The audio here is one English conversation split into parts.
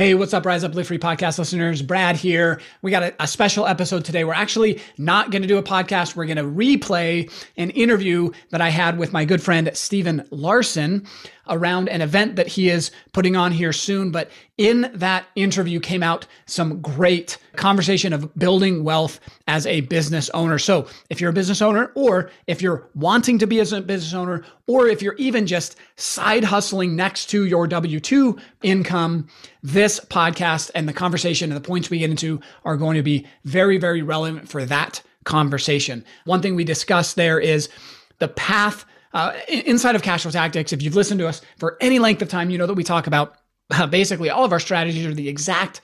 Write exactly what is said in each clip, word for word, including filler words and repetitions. Hey, what's up, Rise Up Live Free podcast listeners? Brad here. We got a, a special episode today. We're actually not going to do a podcast. We're going to replay an interview that I had with my good friend, Stephen Larsen, around an event that he is putting on here soon. But in that interview came out some great conversation of building wealth as a business owner. So if you're a business owner, or if you're wanting to be as a business owner, or if you're even just side hustling next to your W two income, this This podcast and the conversation and the points we get into are going to be very, very relevant for that conversation. One thing we discussed there is the path uh, inside of Cashflow Tactics. If you've listened to us for any length of time, you know that we talk about uh, basically all of our strategies are the exact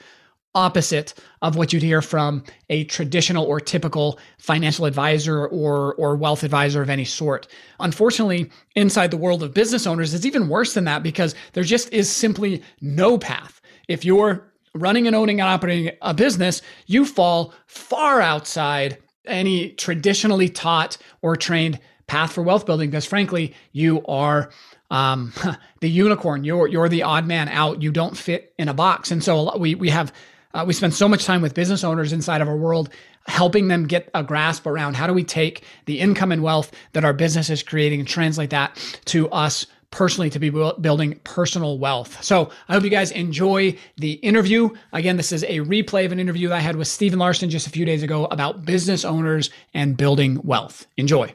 opposite of what you'd hear from a traditional or typical financial advisor or or wealth advisor of any sort. Unfortunately, inside the world of business owners, it's even worse than that because there just is simply no path. If you're running and owning and operating a business, you fall far outside any traditionally taught or trained path for wealth building because, frankly, you are um, the unicorn. You're you're the odd man out. You don't fit in a box. And so a lot, we we have uh, we spend so much time with business owners inside of our world, helping them get a grasp around how do we take the income and wealth that our business is creating and translate that to us personally, to be building personal wealth. So I hope you guys enjoy the interview. Again, this is a replay of an interview that I had with Stephen Larsen just a few days ago about business owners and building wealth. Enjoy.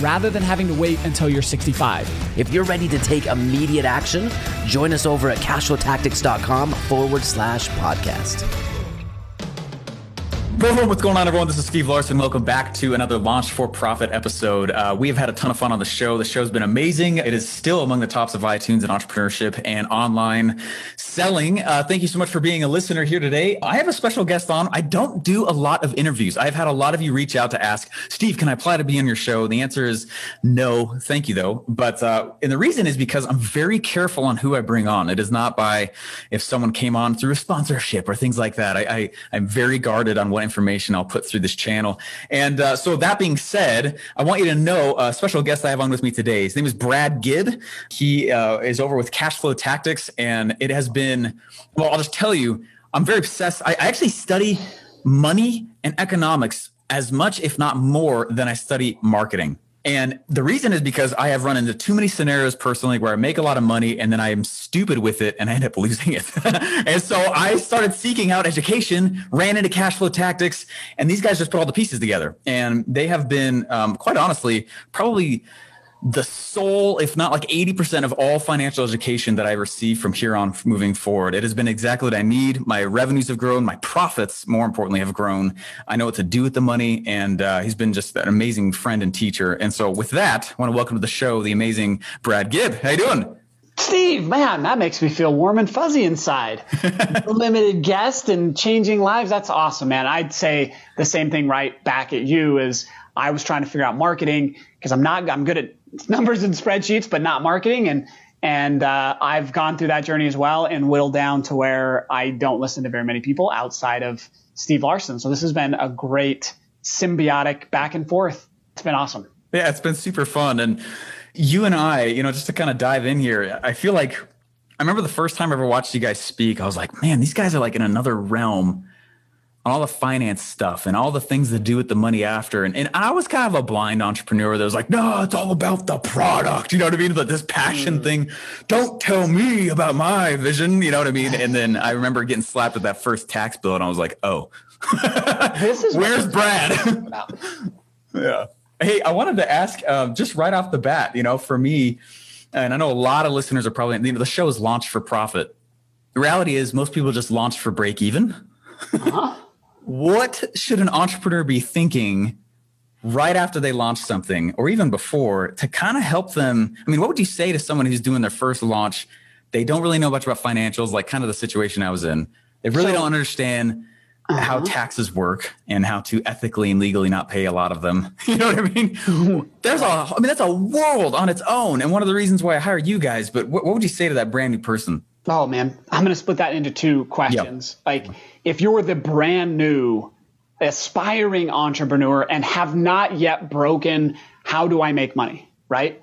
rather than having to wait until you're sixty-five. If you're ready to take immediate action, join us over at cashflowtactics.com forward slash podcast. Hey everyone, what's going on, everyone? This is Steve Larsen. Welcome back to another Launch for Profit episode. Uh, we have had a ton of fun on the show. The show's been amazing. It is still among the tops of iTunes in entrepreneurship and online selling. Uh, thank you so much for being a listener here today. I have a special guest on. I don't do a lot of interviews. I've had a lot of you reach out to ask, Steve, can I apply to be on your show? The answer is no, thank you though. But uh, and the reason is because I'm very careful on who I bring on. It is not by if someone came on through a sponsorship or things like that. I, I I'm very guarded on what information I'll put through this channel. And uh, so that being said, I want you to know a special guest I have on with me today. His name is Brad Gibb. He uh, is over with Cashflow Tactics, and it has been, well, I'll just tell you, I'm very obsessed. I, I actually study money and economics as much, if not more, than I study marketing. And the reason is because I have run into too many scenarios personally where I make a lot of money and then I am stupid with it and I end up losing it. And so I started seeking out education, ran into Cashflow Tactics, and these guys just put all the pieces together. And they have been, um, quite honestly, probably the sole, if not like eighty percent of all financial education that I receive from here on moving forward. It has been exactly what I need. My revenues have grown. My profits, more importantly, have grown. I know what to do with the money. And uh, he's been just an amazing friend and teacher. And so with that, I want to welcome to the show the amazing Brad Gibb. How you doing? Steve, man, that makes me feel warm and fuzzy inside. Limited guest and changing lives. That's awesome, man. I'd say the same thing right back at you is I was trying to figure out marketing because I'm not, I'm good at numbers and spreadsheets, but not marketing. And, and, uh, I've gone through that journey as well and whittled down to where I don't listen to very many people outside of Steve Larsen. So this has been a great symbiotic back and forth. It's been awesome. Yeah, it's been super fun. And you and I, you know, just to kind of dive in here, I feel like I remember the first time I ever watched you guys speak, I was like, man, these guys are like in another realm. All the finance stuff and all the things to do with the money after. And, and I was kind of a blind entrepreneur that was like, no, it's all about the product. You know what I mean? But this passion mm. thing, don't tell me about my vision. You know what I mean? And then I remember getting slapped with that first tax bill and I was like, oh, this is where's Brad? Yeah. Hey, I wanted to ask uh, just right off the bat, you know, for me, and I know a lot of listeners are probably, you know, the show is Launched for Profit. The reality is most people just launch for break even. Uh-huh. What should an entrepreneur be thinking right after they launch something or even before to kind of help them? I mean, what would you say to someone who's doing their first launch They don't really know much about financials, like kind of the situation I was in. They really so, don't understand uh-huh. how taxes work and how to ethically and legally not pay a lot of them. You know what I mean? There's a, I mean, that's a world on its own. And one of the reasons why I hired you guys, but what, what would you say to that brand new person? Oh man, I'm going to split that into two questions. Yep. Like if you're the brand new aspiring entrepreneur and have not yet broken, how do I make money? Right?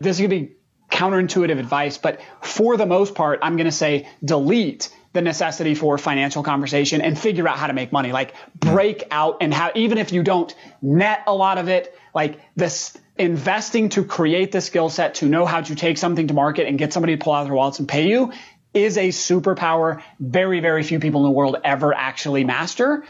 This is going to be counterintuitive advice, but for the most part, I'm going to say delete the necessity for financial conversation and figure out how to make money. Like break out and how, even if you don't net a lot of it, like this investing to create the skill set to know how to take something to market and get somebody to pull out their wallets and pay you is a superpower. Very, very few people in the world ever actually master.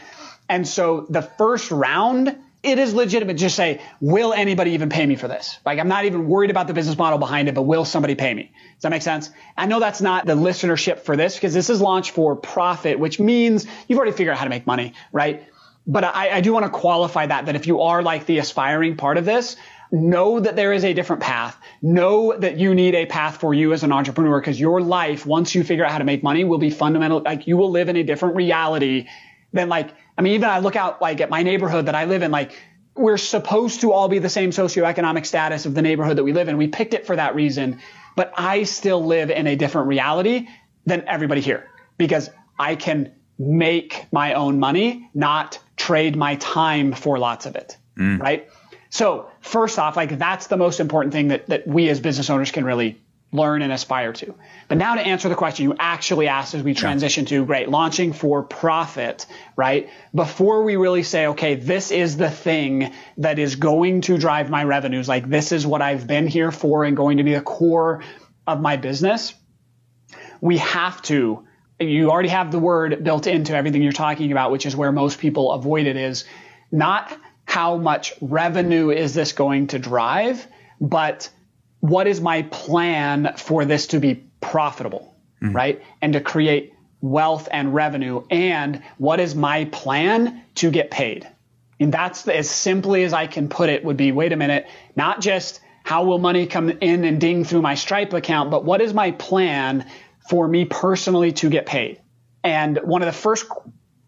And so the first round, it is legitimate. Just say, will anybody even pay me for this? Like, I'm not even worried about the business model behind it, but will somebody pay me? Does that make sense? I know that's not the listenership for this because this is Launch for Profit, which means you've already figured out how to make money, right? But I, I do want to qualify that, that if you are like the aspiring part of this, know that there is a different path. Know that you need a path for you as an entrepreneur because your life, once you figure out how to make money, will be fundamental. Like you will live in a different reality than like, I mean, even I look out like at my neighborhood that I live in, like we're supposed to all be the same socioeconomic status of the neighborhood that we live in. We picked it for that reason, but I still live in a different reality than everybody here because I can make my own money, not trade my time for lots of it, mm. right? So first off, like that's the most important thing that, that we as business owners can really learn and aspire to. But now to answer the question you actually asked as we transition yeah. to, great, launching for profit, right? Before we really say, okay, this is the thing that is going to drive my revenues. Like this is what I've been here for and going to be the core of my business. We have to, you already have the word built into everything you're talking about, which is where most people avoid it is not how much revenue is this going to drive, but what is my plan for this to be profitable, mm. right? And to create wealth and revenue. And what is my plan to get paid? And that's as simply as I can put it would be, wait a minute, not just how will money come in and ding through my Stripe account, but what is my plan for me personally to get paid? And one of the first,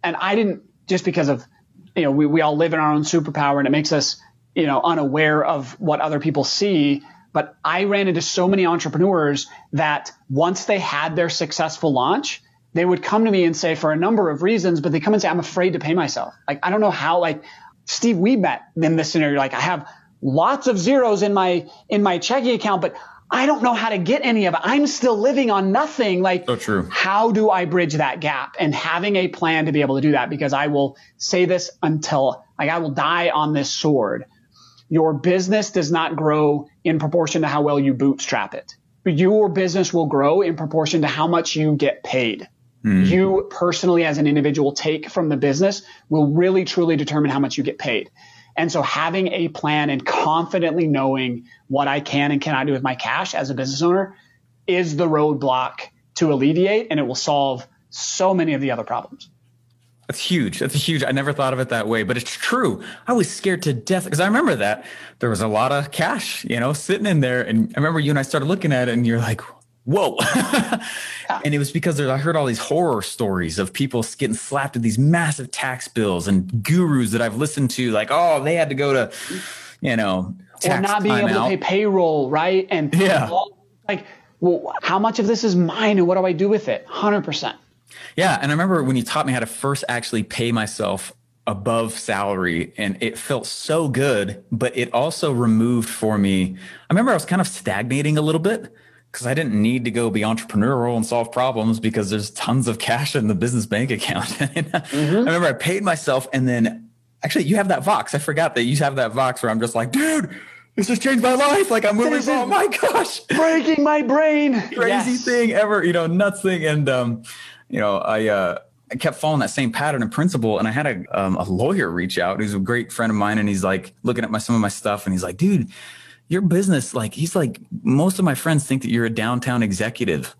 and I didn't, just because of, you know, we, we all live in our own superpower and it makes us, you know, unaware of what other people see. But I ran into so many entrepreneurs that once they had their successful launch, they would come to me and say for a number of reasons, but they come and say, I'm afraid to pay myself. Like, I don't know how, like Steve, we met in this scenario. Like I have lots of zeros in my, in my checking account, but I don't know how to get any of it. I'm still living on nothing. Like, so true. How do I bridge that gap? And having a plan to be able to do that, because I will say this until like I will die on this sword. Your business does not grow in proportion to how well you bootstrap it. Your business will grow in proportion to how much you get paid. Mm. You personally as an individual take from the business will really truly determine how much you get paid. And so having a plan and confidently knowing what I can and cannot do with my cash as a business owner is the roadblock to alleviate, and it will solve so many of the other problems. That's huge. That's huge. I never thought of it that way, but it's true. I was scared to death because I remember that there was a lot of cash, you know, sitting in there. And I remember you and I started looking at it and you're like, whoa. yeah. And it was because there, I heard all these horror stories of people getting slapped with these massive tax bills and gurus that I've listened to like, oh, they had to go to, you know, tax or not being able out. to pay payroll. Right. And yeah. like, well, how much of this is mine and what do I do with it? one hundred percent. Yeah. And I remember when you taught me how to first actually pay myself above salary, and it felt so good, but it also removed for me. I remember I was kind of stagnating a little bit because I didn't need to go be entrepreneurial and solve problems because there's tons of cash in the business bank account. mm-hmm. I remember I paid myself, and then actually you have that Vox. I forgot that you have that Vox where I'm just like, dude, this has changed my life. Like I'm moving. Oh my gosh. Breaking my brain. Crazy yes. thing ever, you know, nuts thing. And, um, you know, I, uh, I kept following that same pattern and principle. And I had a, um, a lawyer reach out who's a great friend of mine. And he's like looking at my, some of my stuff. And he's like, dude, your business, like, he's like, most of my friends think that you're a downtown executive.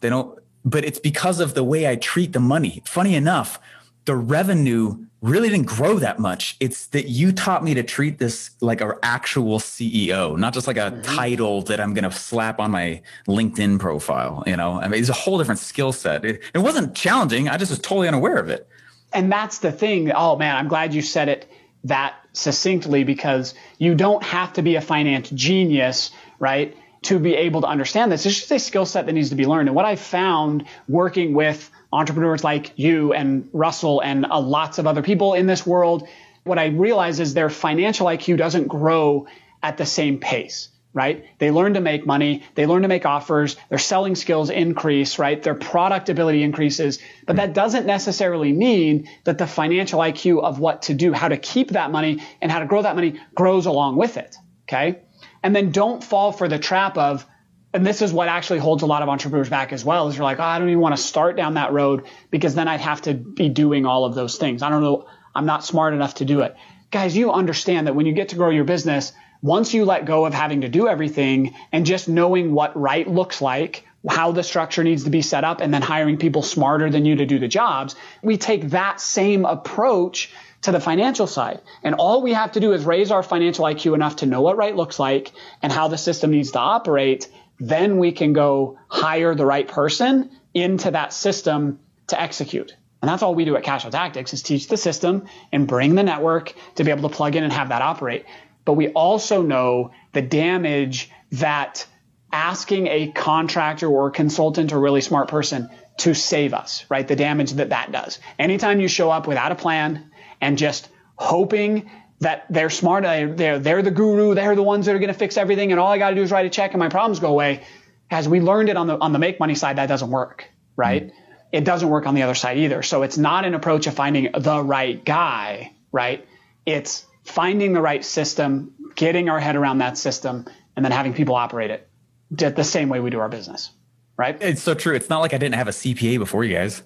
They don't, but it's because of the way I treat the money. Funny enough, the revenue really didn't grow that much. It's that you taught me to treat this like our actual C E O, not just like a mm-hmm. title that I'm going to slap on my LinkedIn profile. You know, I mean, it's a whole different skill set. It, it wasn't challenging. I just was totally unaware of it. And that's the thing. Oh, man, I'm glad you said it that succinctly, because you don't have to be a finance genius, right, to be able to understand this. It's just a skill set that needs to be learned. And what I found working with entrepreneurs like you and Russell and uh, lots of other people in this world, what I realize is their financial I Q doesn't grow at the same pace, right? They learn to make money. They learn to make offers. Their selling skills increase, right? Their product ability increases. But that doesn't necessarily mean that the financial I Q of what to do, how to keep that money and how to grow that money grows along with it, okay? And then don't fall for the trap of, and this is what actually holds a lot of entrepreneurs back as well, is you're like, oh, I don't even want to start down that road because then I'd have to be doing all of those things. I don't know. I'm not smart enough to do it. Guys, you understand that when you get to grow your business, once you let go of having to do everything and just knowing what right looks like, how the structure needs to be set up, and then hiring people smarter than you to do the jobs, we take that same approach to the financial side. And all we have to do is raise our financial I Q enough to know what right looks like and how the system needs to operate. Then we can go hire the right person into that system to execute. And that's all we do at Cashflow Tactics, is teach the system and bring the network to be able to plug in and have that operate. But we also know the damage that asking a contractor or a consultant or really smart person to save us, right? The damage that that does. Anytime you show up without a plan and just hoping that they're smart, they're, they're the guru, they're the ones that are going to fix everything, and all I got to do is write a check and my problems go away. As we learned it on the on the make money side, that doesn't work, right? Mm-hmm. It doesn't work on the other side either. So it's not an approach of finding the right guy, right? It's finding the right system, getting our head around that system, and then having people operate it the same way we do our business, right? It's so true. It's not like I didn't have a C P A before, you guys.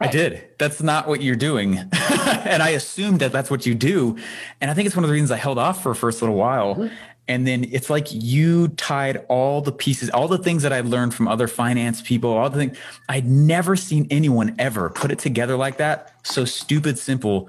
Right. I did. That's not what you're doing. And I assumed that that's what you do. And I think it's one of the reasons I held off for a first little while. Mm-hmm. And then it's like you tied all the pieces, all the things that I learned from other finance people, all the things. I'd never seen anyone ever put it together like that. So stupid simple,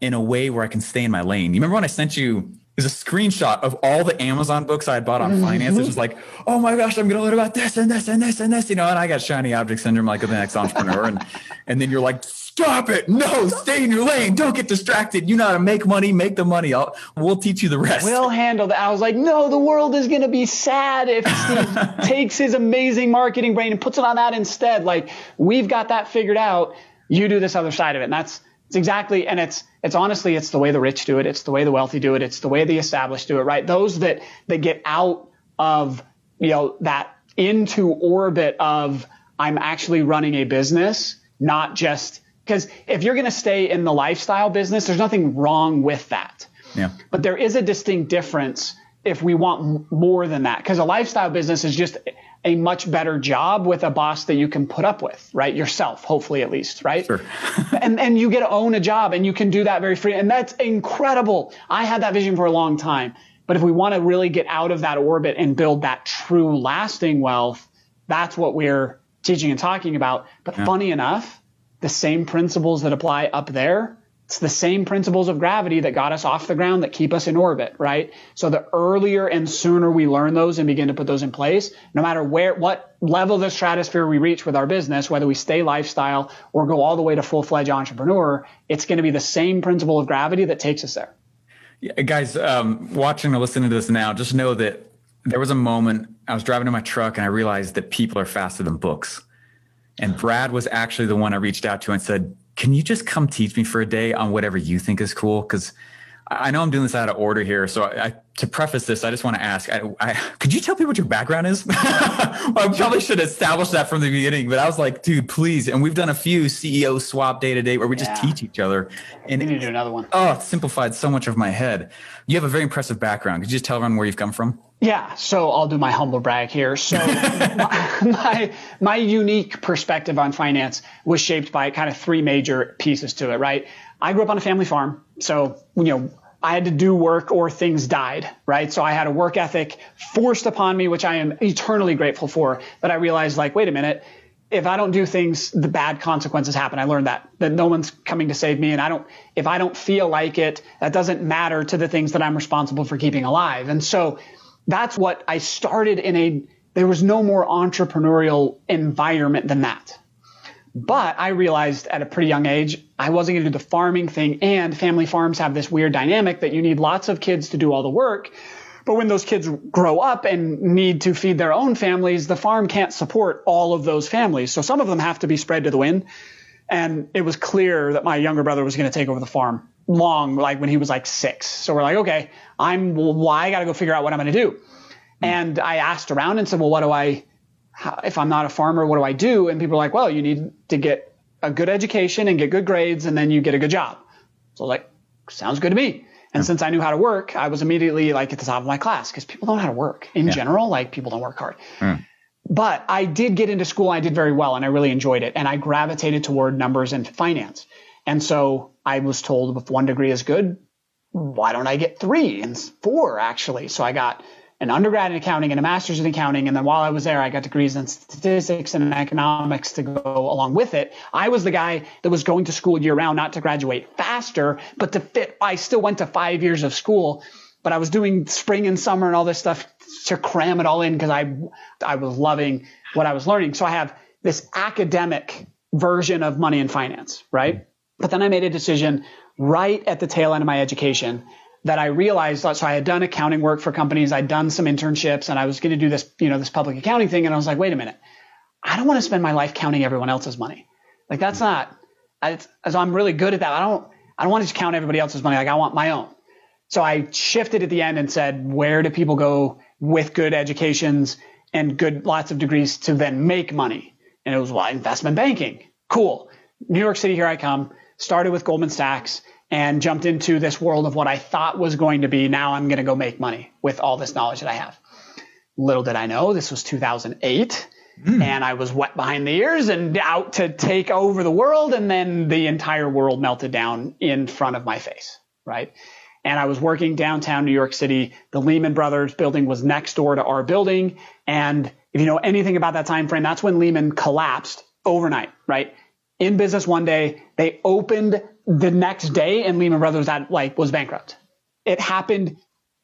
in a way where I can stay in my lane. You remember when I sent you, there's a screenshot of all the Amazon books I had bought on mm-hmm. finance. It's just like, oh my gosh, I'm going to learn about this and this and this and this, you know, and I got shiny object syndrome like the next entrepreneur. and and then you're like, stop it. No, stay in your lane. Don't get distracted. You know how to make money, make the money. I'll, we'll teach you the rest. We'll handle that. I was like, no, the world is going to be sad if Steve takes his amazing marketing brain and puts it on that instead. Like, we've got that figured out. You do this other side of it. And that's, It's exactly, and it's it's honestly, it's the way the rich do it. It's the way the wealthy do it. It's the way the established do it, right? Those that that get out of, you know, that into orbit of, I'm actually running a business, not just, because if you're going to stay in the lifestyle business, there's nothing wrong with that. Yeah. But there is a distinct difference if we want more than that, because a lifestyle business is just a much better job with a boss that you can put up with, right? Yourself, hopefully, at least, right? Sure. and and you get to own a job and you can do that very free. And that's incredible. I had that vision for a long time. But if we want to really get out of that orbit and build that true lasting wealth, that's what we're teaching and talking about. But yeah. Funny enough, the same principles that apply up there, it's the same principles of gravity that got us off the ground that keep us in orbit, right? So the earlier and sooner we learn those and begin to put those in place, no matter where, what level of the stratosphere we reach with our business, whether we stay lifestyle or go all the way to full-fledged entrepreneur, it's going to be the same principle of gravity that takes us there. Yeah, guys, um, watching or listening to this now, just know that there was a moment I was driving in my truck and I realized that people are faster than books. And Brad was actually the one I reached out to and said, can you just come teach me for a day on whatever you think is cool? Because I know I'm doing this out of order here. So I, I, to preface this, I just want to ask, I, I, could you tell people what your background is? Well, I probably should establish that from the beginning, but I was like, dude, please. And we've done a few C E O swap day to day where we yeah. just teach each other. And we need to do another one. Oh, it simplified so much of my head. You have a very impressive background. Could you just tell everyone where you've come from? Yeah. So I'll do my humble brag here. So my, my, my unique perspective on finance was shaped by kind of three major pieces to it, right? I grew up on a family farm. So, you know, I had to do work or things died, right? So I had a work ethic forced upon me, which I am eternally grateful for. But I realized, like, wait a minute, if I don't do things, the bad consequences happen. I learned that, that no one's coming to save me. And I don't, if I don't feel like it, that doesn't matter to the things that I'm responsible for keeping alive. And so that's what I started in a, there was no more entrepreneurial environment than that. But I realized at a pretty young age, I wasn't going to do the farming thing, and family farms have this weird dynamic that you need lots of kids to do all the work. But when those kids grow up and need to feed their own families, the farm can't support all of those families. So some of them have to be spread to the wind. And it was clear that my younger brother was going to take over the farm long, like when he was like six. So we're like, okay, I'm, well, I got to go figure out what I'm going to do. Mm-hmm. And I asked around and said, well, what do I, if I'm not a farmer, what do I do? And people are like, well, you need to get a good education and get good grades, and then you get a good job. So like, sounds good to me. And yeah. since I knew how to work, I was immediately like at the top of my class, because people don't know how to work in yeah. general. Like, people don't work hard. Mm. But I did get into school. I did very well, and I really enjoyed it. And I gravitated toward numbers and finance. And so I was told, if one degree is good, why don't I get three and four actually? So I got an undergrad in accounting and a master's in accounting. And then while I was there, I got degrees in statistics and economics to go along with it. I was the guy that was going to school year round, not to graduate faster, but to fit. I still went to five years of school, but I was doing spring and summer and all this stuff to cram it all in, because I, I was loving what I was learning. So I have this academic version of money and finance, right? But then I made a decision right at the tail end of my education that I realized, so I had done accounting work for companies, I'd done some internships, and I was going to do this, you know, this public accounting thing. And I was like, wait a minute, I don't want to spend my life counting everyone else's money. Like, that's not, as I'm really good at that. I don't, I don't want to just count everybody else's money. Like, I want my own. So I shifted at the end and said, where do people go with good educations and good, lots of degrees to then make money? And it was, well, investment banking. Cool. New York City, here I come. Started with Goldman Sachs, and jumped into this world of what I thought was going to be, now I'm going to go make money with all this knowledge that I have. Little did I know, this was two thousand eight, mm. and I was wet behind the ears and out to take over the world, and then the entire world melted down in front of my face, right? And I was working downtown New York City. The Lehman Brothers building was next door to our building, and if you know anything about that time frame, that's when Lehman collapsed overnight, right? In business one day, they opened the next day, and Lehman Brothers that like was bankrupt. It happened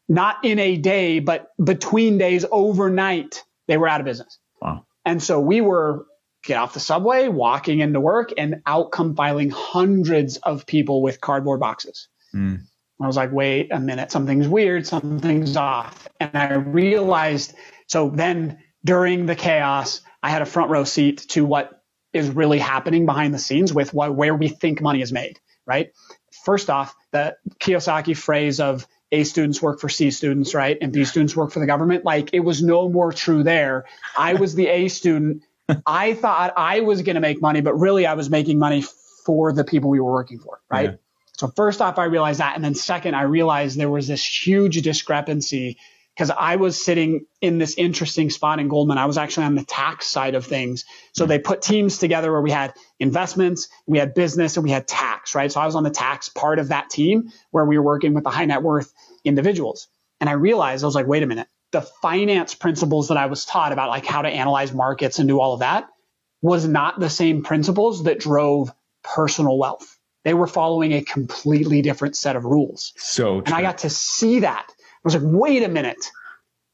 not in a day, but between days, overnight, they were out of business. Wow. And so we were get off the subway, walking into work, and out come filing hundreds of people with cardboard boxes. Mm. I was like, wait a minute, something's weird, something's off. And I realized, so then during the chaos, I had a front row seat to what is really happening behind the scenes with what, where we think money is made. Right. First off, the Kiyosaki phrase of A students work for C students, right? And B students work for the government. Like, it was no more true there. I was the A student. I thought I was going to make money, but really I was making money for the people we were working for. Right. Yeah. So first off, I realized that. And then second, I realized there was this huge discrepancy, because I was sitting in this interesting spot in Goldman. I was actually on the tax side of things. So they put teams together where we had investments, we had business, and we had tax, right? So I was on the tax part of that team where we were working with the high net worth individuals. And I realized, I was like, wait a minute, the finance principles that I was taught about, like how to analyze markets and do all of that, was not the same principles that drove personal wealth. They were following a completely different set of rules. So true. And I got to see that. I was like, wait a minute,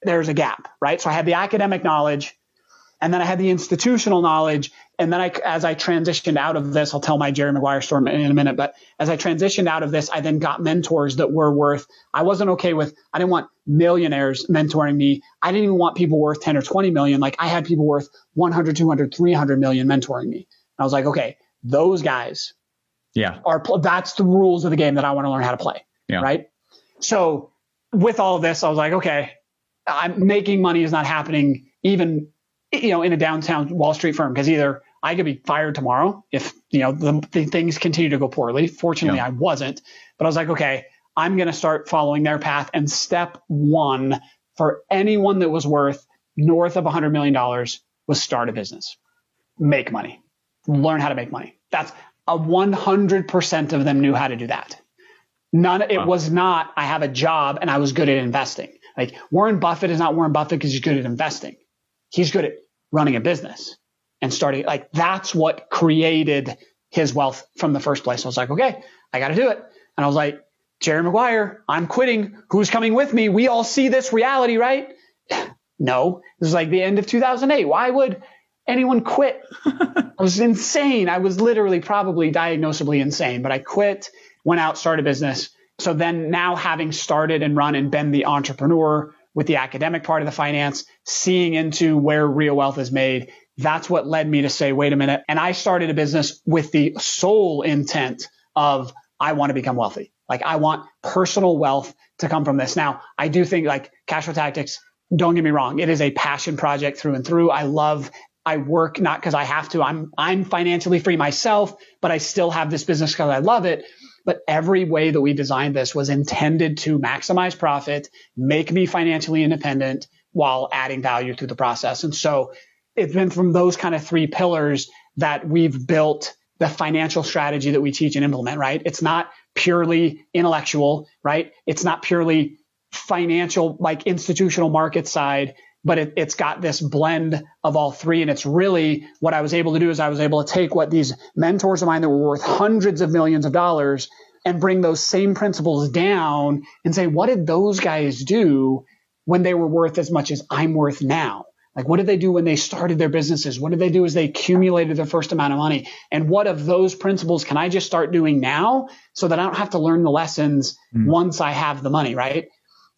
there's a gap, right? So I had the academic knowledge, and then I had the institutional knowledge. And then I, as I transitioned out of this, I'll tell my Jerry Maguire story in a minute, but as I transitioned out of this, I then got mentors that were worth, I wasn't okay with, I didn't want millionaires mentoring me. I didn't even want people worth ten or twenty million. Like, I had people worth one hundred, two hundred, three hundred million mentoring me. And I was like, okay, those guys yeah, are, that's the rules of the game that I want to learn how to play, yeah. right? So with all of this, I was like, okay, I'm making money is not happening even, you know, in a downtown Wall Street firm, because either I could be fired tomorrow if, you know, the, the things continue to go poorly. Fortunately, yeah. I wasn't, but I was like, okay, I'm going to start following their path. And step one for anyone that was worth north of one hundred million dollars was start a business, make money, learn how to make money. That's a one hundred percent of them knew how to do that. None, it was not, I have a job and I was good at investing. Like, Warren Buffett is not Warren Buffett because he's good at investing. He's good at running a business. and starting, like, that's what created his wealth from the first place. I was like, okay, I got to do it. And I was like, Jerry Maguire, I'm quitting. Who's coming with me? We all see this reality, right? No, this is like the end of two thousand eight. Why would anyone quit? I was insane. I was literally probably diagnosably insane, but I quit, went out, started a business. So then now having started and run and been the entrepreneur with the academic part of the finance, seeing into where real wealth is made, that's what led me to say, wait a minute. And I started a business with the sole intent of, I want to become wealthy. Like, I want personal wealth to come from this. Now, I do think, like, Cashflow Tactics, don't get me wrong, it is a passion project through and through. I love, I work not because I have to. I'm I'm financially free myself, but I still have this business because I love it. But every way that we designed this was intended to maximize profit, make me financially independent while adding value through the process. And so it's been from those kind of three pillars that we've built the financial strategy that we teach and implement, right? It's not purely intellectual, right? It's not purely financial, like institutional market side, but it, it's got this blend of all three. And it's really what I was able to do is I was able to take what these mentors of mine that were worth hundreds of millions of dollars and bring those same principles down and say, what did those guys do when they were worth as much as I'm worth now? Like, what did they do when they started their businesses? What did they do as they accumulated their first amount of money? And what of those principles can I just start doing now so that I don't have to learn the lessons mm. once I have the money, right?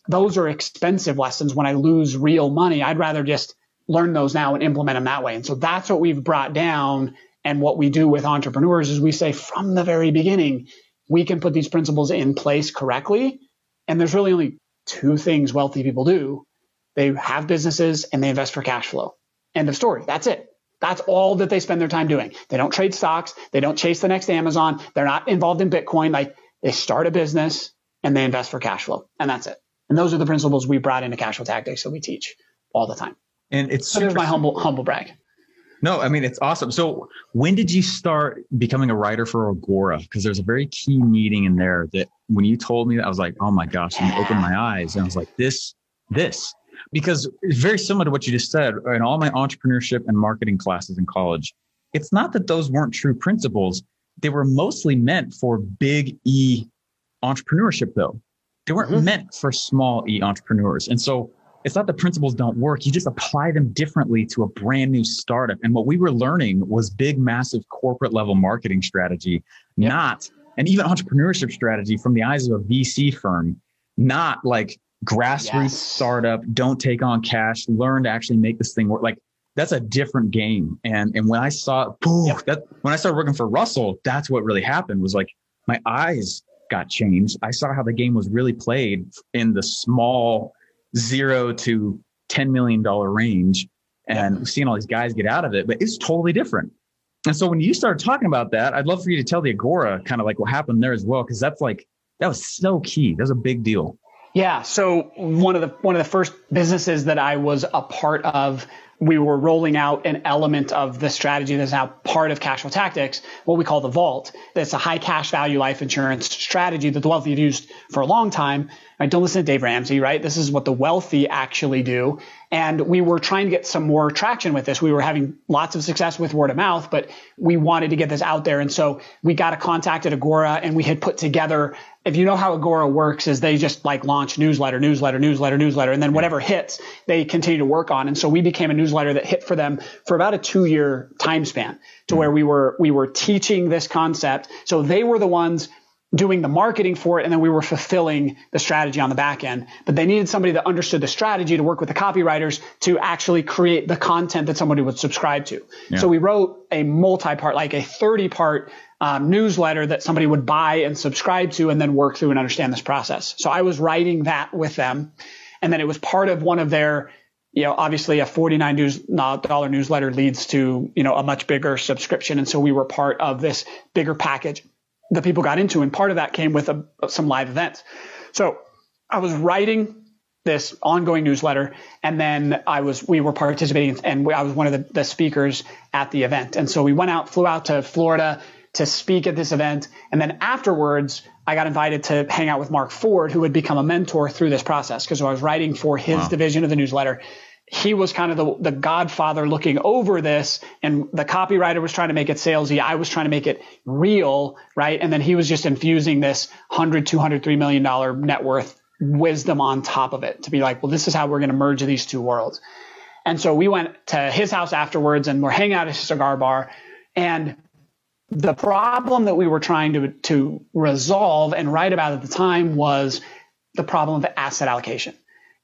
Those are expensive lessons. When I lose real money, I'd rather just learn those now and implement them that way. And so that's what we've brought down. And what we do with entrepreneurs is we say from the very beginning, we can put these principles in place correctly. And there's really only two things wealthy people do. They have businesses and they invest for cash flow. End of story. That's it. That's all that they spend their time doing. They don't trade stocks. They don't chase the next Amazon. They're not involved in Bitcoin. Like, they start a business and they invest for cash flow. And that's it. And those are the principles we brought into Cashflow Tactics that we teach all the time. And it's so there's my humble, humble brag. No, I mean, it's awesome. So when did you start becoming a writer for Agora? Because there's a very key meeting in there that when you told me that, I was like, oh my gosh, and yeah. opened my eyes. And I was like, this, this. Because it's very similar to what you just said. In all my entrepreneurship and marketing classes in college, it's not that those weren't true principles. They were mostly meant for big E entrepreneurship, though. They weren't mm-hmm. meant for small E entrepreneurs. And so it's not that principles don't work. You just apply them differently to a brand new startup. And what we were learning was big, massive corporate level marketing strategy, yep. not, and even entrepreneurship strategy from the eyes of a V C firm, not like grassroots yes. startup, don't take on cash, learn to actually make this thing work. Like, that's a different game. And, and when I saw, poof, yep. that, when I started working for Russell, that's what really happened was like my eyes got changed. I saw how the game was really played in the small zero to ten million dollars range. And yep. seeing all these guys get out of it, but it's totally different. And so when you started talking about that, I'd love for you to tell the Agora kind of like what happened there as well. Cause that's like, that was so key. That was a big deal. Yeah. So one of the, one of the first businesses that I was a part of, we were rolling out an element of the strategy that's now part of Cashflow Tactics, what we call the vault. That's a high cash value life insurance strategy that the wealthy have used for a long time. I don't listen to Dave Ramsey, right? This is what the wealthy actually do. And we were trying to get some more traction with this. We were having lots of success with word of mouth, but we wanted to get this out there. And so we got a contact at Agora and we had put together, if you know how Agora works, is they just like launch newsletter, newsletter, newsletter, newsletter, and then whatever hits, they continue to work on. And so we became a newsletter that hit for them for about a two-year time span to where we were we were teaching this concept. So they were the ones doing the marketing for it, and then we were fulfilling the strategy on the back end. But they needed somebody that understood the strategy to work with the copywriters to actually create the content that somebody would subscribe to. Yeah. So we wrote a multi-part, like a thirty-part um, newsletter that somebody would buy and subscribe to and then work through and understand this process. So I was writing that with them. And then it was part of one of their, you know, obviously a forty-nine dollars newsletter leads to, you know, a much bigger subscription. And so we were part of this bigger package that people got into. And part of that came with a, some live events. So I was writing this ongoing newsletter, and then I was, we were participating, and I was one of the, the speakers at the event. And so we went out, flew out to Florida to speak at this event. And then afterwards, I got invited to hang out with Mark Ford, who had become a mentor through this process because I was writing for his wow. division of the newsletter. he was kind of the, the godfather looking over this, and the copywriter was trying to make it salesy. I was trying to make it real, right? And then he was just infusing this one hundred, two hundred, three million dollar net worth wisdom on top of it to be like, well, this is how we're going to merge these two worlds. And so we went to his house afterwards and we're hanging out at his cigar bar. And the problem that we were trying to, to resolve and write about at the time was the problem of asset allocation.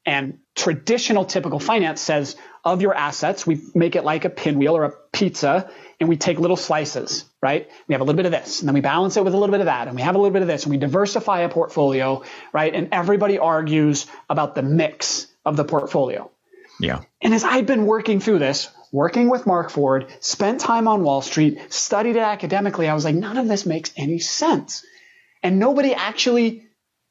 And traditional typical finance says of your assets, we make it like a pinwheel or a pizza, and we take little slices, right? We have a little bit of this, and then we balance it with a little bit of that, and we have a little bit of this, and we diversify a portfolio, right? And everybody argues about the mix of the portfolio. Yeah. And as I've been working through this, working with Mark Ford, spent time on Wall Street, studied it academically, I was like, none of this makes any sense. And nobody actually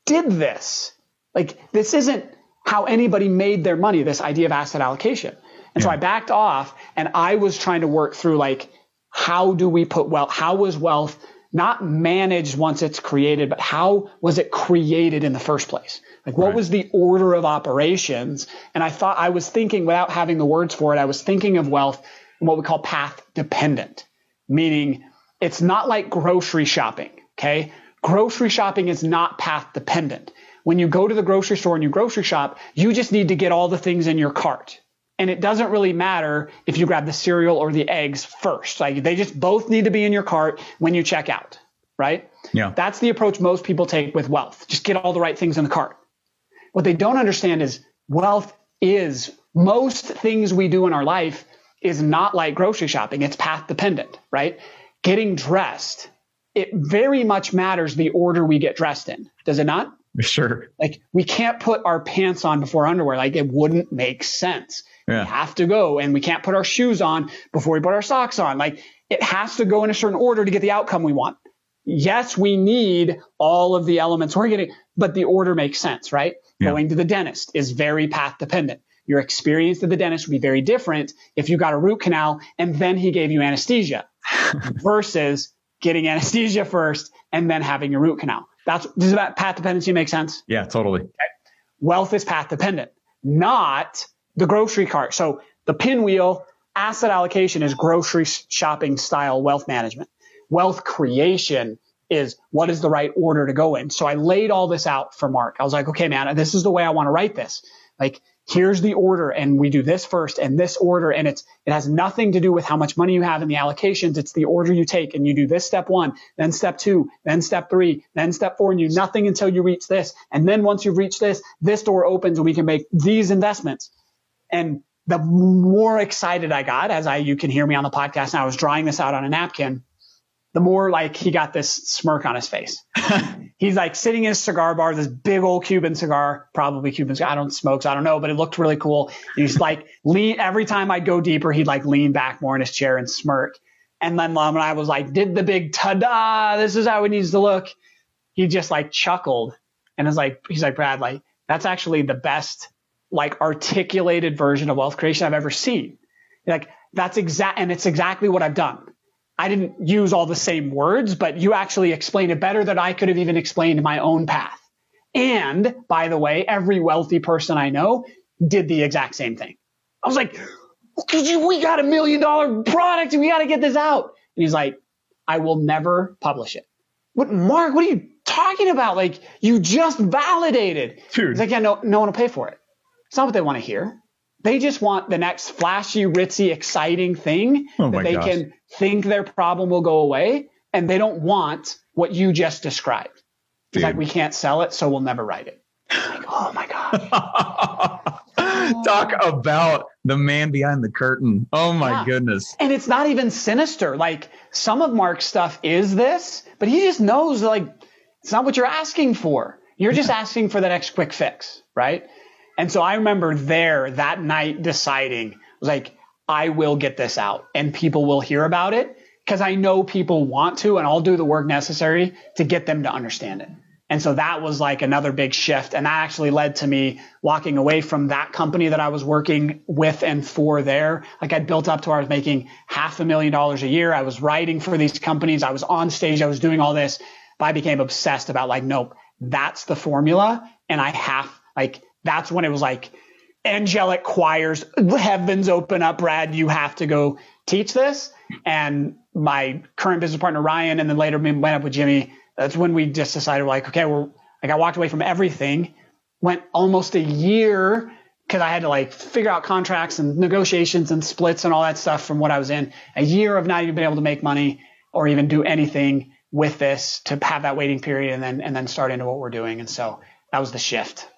did this. Like, this isn't how anybody made their money, this idea of asset allocation. And yeah. so I backed off, and I was trying to work through, like, how do we put wealth, how was wealth not managed once it's created, but how was it created in the first place? Like, what right. was the order of operations? And I thought I was thinking, without having the words for it, I was thinking of wealth and what we call path dependent, meaning it's not like grocery shopping, okay? Grocery shopping is not path dependent. When you go to the grocery store and you grocery shop, you just need to get all the things in your cart. And it doesn't really matter if you grab the cereal or the eggs first. Like, they just both need to be in your cart when you check out, right? Yeah. That's the approach most people take with wealth. Just get all the right things in the cart. What they don't understand is wealth is, most things we do in our life is not like grocery shopping. It's path dependent, right? Getting dressed, it very much matters the order we get dressed in. Does it not? Sure. Like, we can't put our pants on before underwear. Like, it wouldn't make sense. Yeah. We have to go, and we can't put our shoes on before we put our socks on. Like, it has to go in a certain order to get the outcome we want. Yes, we need all of the elements we're getting, but the order makes sense, right? Yeah. Going to the dentist is very path dependent. Your experience at the dentist would be very different if you got a root canal and then he gave you anesthesia versus getting anesthesia first and then having your root canal. That's, does that path dependency make sense? Yeah, totally. Okay. Wealth is path dependent, not the grocery cart. So the pinwheel, asset allocation is grocery shopping style wealth management. Wealth creation is what is the right order to go in. So I laid all this out for Mark. I was like, okay, man, this is the way I want to write this. Like, here's the order, and we do this first and this order. And it's, it has nothing to do with how much money you have in the allocations. It's the order you take, and you do this step one, then step two, then step three, then step four, and you do nothing until you reach this. And then once you've reached this, this door opens and we can make these investments. And the more excited I got, as I, you can hear me on the podcast now, I was drawing this out on a napkin, the more like he got this smirk on his face. He's like sitting in his cigar bar, this big old Cuban cigar, probably Cuban cigar. I don't smoke, so I don't know, but it looked really cool. And he's like, lean, every time I'd go deeper, he'd like lean back more in his chair and smirk. And then when I was like, did the big ta-da, this is how it needs to look, he just like chuckled. And it's like, he's like, Brad, like, that's actually the best like articulated version of wealth creation I've ever seen. Like, that's exact, and it's exactly what I've done. I didn't use all the same words, but you actually explained it better than I could have even explained my own path. And by the way, every wealthy person I know did the exact same thing. I was like, we got a million dollar product and we got to get this out. And he's like, I will never publish it. What, Mark, what are you talking about? Like, you just validated. Dude. He's like, yeah, no, no one will pay for it. It's not what they want to hear. They just want the next flashy, ritzy, exciting thing oh that they gosh. can think their problem will go away. And they don't want what you just described. It's like, we can't sell it, so we'll never write it. Like, oh my gosh. Talk about the man behind the curtain. Oh my yeah. goodness. And it's not even sinister. Like, some of Mark's stuff is this, but he just knows, like, it's not what you're asking for. You're yeah. just asking for the next quick fix, right? And so I remember there that night deciding, I was like, I will get this out and people will hear about it, because I know people want to, and I'll do the work necessary to get them to understand it. And so that was like another big shift. And that actually led to me walking away from that company that I was working with and for there. Like, I built up to where I was making half a million dollars a year. I was writing for these companies. I was on stage. I was doing all this. But I became obsessed about, like, nope, that's the formula. And I have, like, that's when it was like, angelic choirs, the heavens open up, Brad, you have to go teach this. And my current business partner, Ryan, and then later we went up with Jimmy. That's when we just decided, like, okay, we're like, I walked away from everything, went almost a year because I had to like figure out contracts and negotiations and splits and all that stuff from what I was in. A year of not even being able to make money or even do anything with this, to have that waiting period and then and then start into what we're doing. And so that was the shift.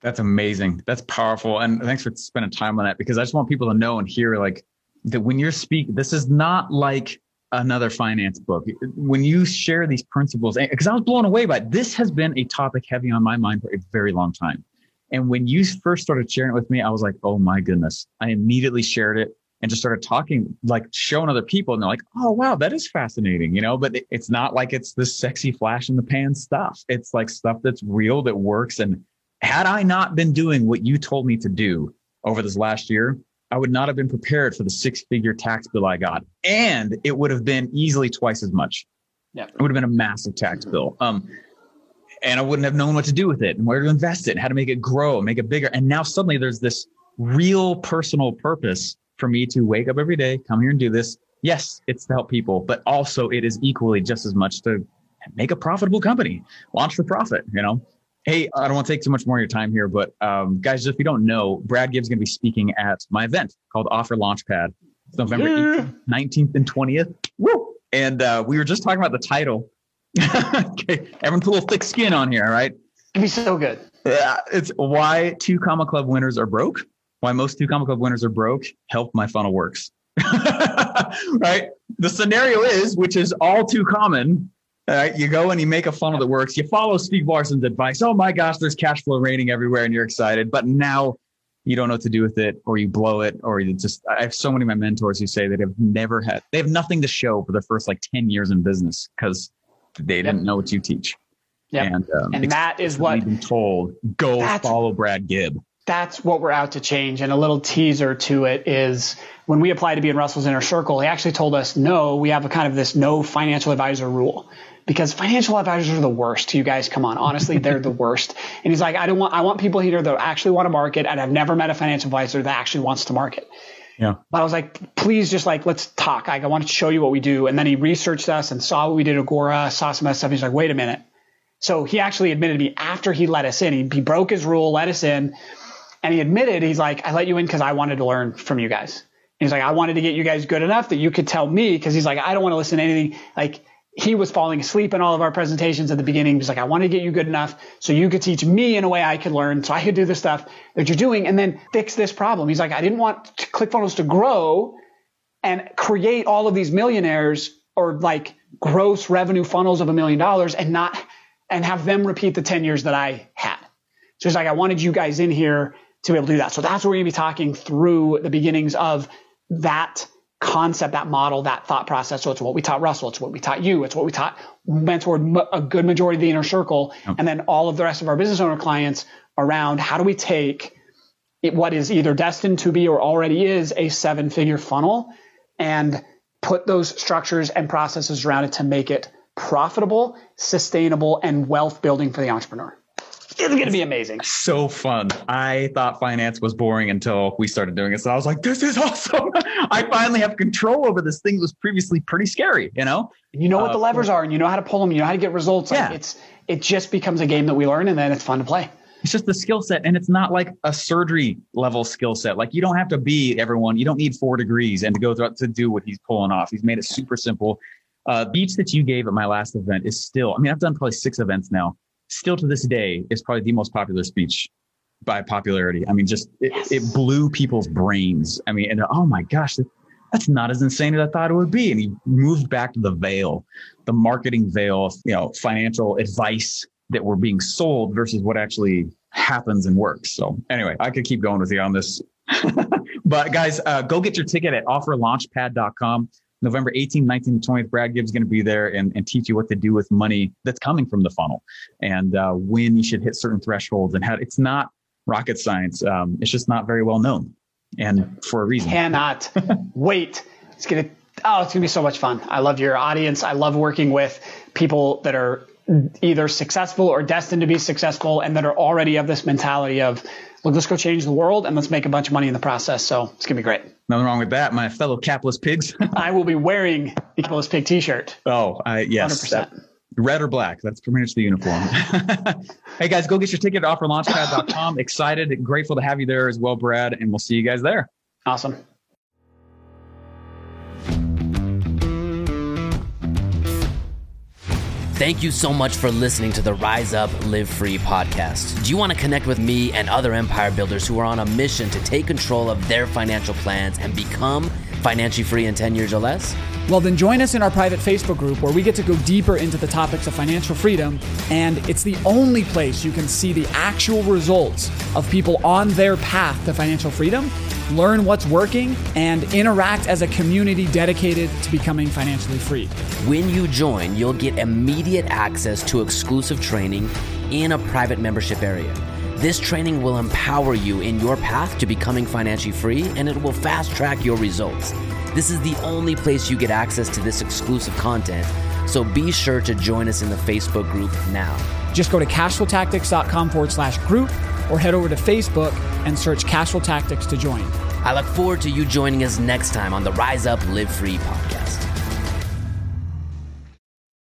That's amazing. That's powerful. And thanks for spending time on that, because I just want people to know and hear like that when you're speaking, this is not like another finance book. When you share these principles, because I was blown away by it. This has been a topic heavy on my mind for a very long time. And when you first started sharing it with me, I was like, oh my goodness. I immediately shared it and just started talking, like showing other people. And they're like, oh, wow, that is fascinating. You know, but it's not like it's this sexy flash in the pan stuff. It's like stuff that's real, that works. And had I not been doing what you told me to do over this last year, I would not have been prepared for the six-figure tax bill I got. And it would have been easily twice as much. Yeah. It would have been a massive tax bill. Um, and I wouldn't have known what to do with it and where to invest it and how to make it grow and make it bigger. And now suddenly there's this real personal purpose for me to wake up every day, come here and do this. Yes, it's to help people, but also it is equally just as much to make a profitable company, launch for profit, you know? Hey, I don't want to take too much more of your time here, but um, guys, if you don't know, Brad Gibb's going to be speaking at my event called Offer Launchpad. It's November eighteenth, nineteenth, and twentieth. Woo! And uh, we were just talking about the title. Okay, everyone put a little thick skin on here, all right? It'd be so good. Uh, it's why two comma club winners are broke. Why most two comma club winners are broke. Help my funnel works. Right? The scenario is, which is all too common. Uh, you go and you make a funnel that works. You follow Steve Larsen's advice. Oh my gosh, there's cash flow raining everywhere and you're excited, but now you don't know what to do with it, or you blow it, or you just, I have so many of my mentors who say that have never had, they have nothing to show for the first like ten years in business because they yep. didn't know what you teach. Yep. And, um, and that is what I've been told, go follow Brad Gibb. That's what we're out to change. And a little teaser to it is when we applied to be in Russell's inner circle, he actually told us, no, we have a kind of this no financial advisor rule. Because financial advisors are the worst. You guys, come on. Honestly, they're the worst. And he's like, I don't want, I want people here that actually want to market. And I've never met a financial advisor that actually wants to market. Yeah. But I was like, please just like, let's talk. Like, I want to show you what we do. And then he researched us and saw what we did at Agora, saw some of that stuff. He's like, wait a minute. So he actually admitted to me after he let us in, he, he broke his rule, let us in. And he admitted, he's like, I let you in because I wanted to learn from you guys. And he's like, I wanted to get you guys good enough that you could tell me. Cause he's like, I don't want to listen to anything. Like, he was falling asleep in all of our presentations at the beginning. He was like, I want to get you good enough so you could teach me in a way I could learn, so I could do the stuff that you're doing and then fix this problem. He's like, I didn't want ClickFunnels to grow and create all of these millionaires or like gross revenue funnels of a million dollars and not, and have them repeat the ten years that I had. So he's like, I wanted you guys in here to be able to do that. So that's what we're going to be talking through the beginnings of that concept, that model, that thought process. So it's what we taught Russell. It's what we taught you. It's what we taught, mentored a good majority of the inner circle. Okay. And then all of the rest of our business owner clients around how do we take it, what is either destined to be or already is a seven figure funnel, and put those structures and processes around it to make it profitable, sustainable, and wealth building for the entrepreneur. It's going to be amazing. So fun. I thought finance was boring until we started doing it. So I was like, this is awesome. I finally have control over this thing that was previously pretty scary, you know? You know what uh, the levers are, and you know how to pull them. You know how to get results. Yeah. Like it's It just becomes a game that we learn, and then it's fun to play. It's just the skill set, and it's not like a surgery level skill set. Like you don't have to be everyone. You don't need four degrees and to go through to do what he's pulling off. He's made it super simple. Uh, Beach that you gave at my last event is still, I mean, I've done probably six events now. Still to this day is probably the most popular speech by popularity. I mean, just it, yes. it blew people's brains. I mean, and oh my gosh, that's not as insane as I thought it would be. And he moved back to the veil, the marketing veil, you know, financial advice that were being sold versus what actually happens and works. So anyway, I could keep going with you on this, but guys, uh, go get your ticket at offer launchpad dot com. November eighteenth, nineteenth, and twentieth, Brad Gibb's going to be there and, and teach you what to do with money that's coming from the funnel, and uh, when you should hit certain thresholds and how. It's not rocket science. Um, it's just not very well known, and for a reason. Cannot wait. It's going to, oh, it's going to be so much fun. I love your audience. I love working with people that are either successful or destined to be successful and that are already of this mentality of, look, let's go change the world and let's make a bunch of money in the process. So it's going to be great. Nothing wrong with that, my fellow capitalist pigs. I will be wearing the capitalist pig t-shirt. Oh, I, yes. one hundred percent. That, red or black. That's pretty much the uniform. Hey, guys, go get your ticket at offer launchpad dot com. Excited and grateful to have you there as well, Brad. And we'll see you guys there. Awesome. Thank you so much for listening to the Rise Up, Live Free podcast. Do you want to connect with me and other empire builders who are on a mission to take control of their financial plans and become financially free in ten years or less? Well, then join us in our private Facebook group where we get to go deeper into the topics of financial freedom. And it's the only place you can see the actual results of people on their path to financial freedom, learn what's working, and interact as a community dedicated to becoming financially free. When you join, you'll get immediate access to exclusive training in a private membership area. This training will empower you in your path to becoming financially free, and it will fast-track your results. This is the only place you get access to this exclusive content, so be sure to join us in the Facebook group now. Just go to cashflow tactics dot com forward slash group or head over to Facebook and search Cashflow Tactics to join. I look forward to you joining us next time on the Rise Up, Live Free podcast.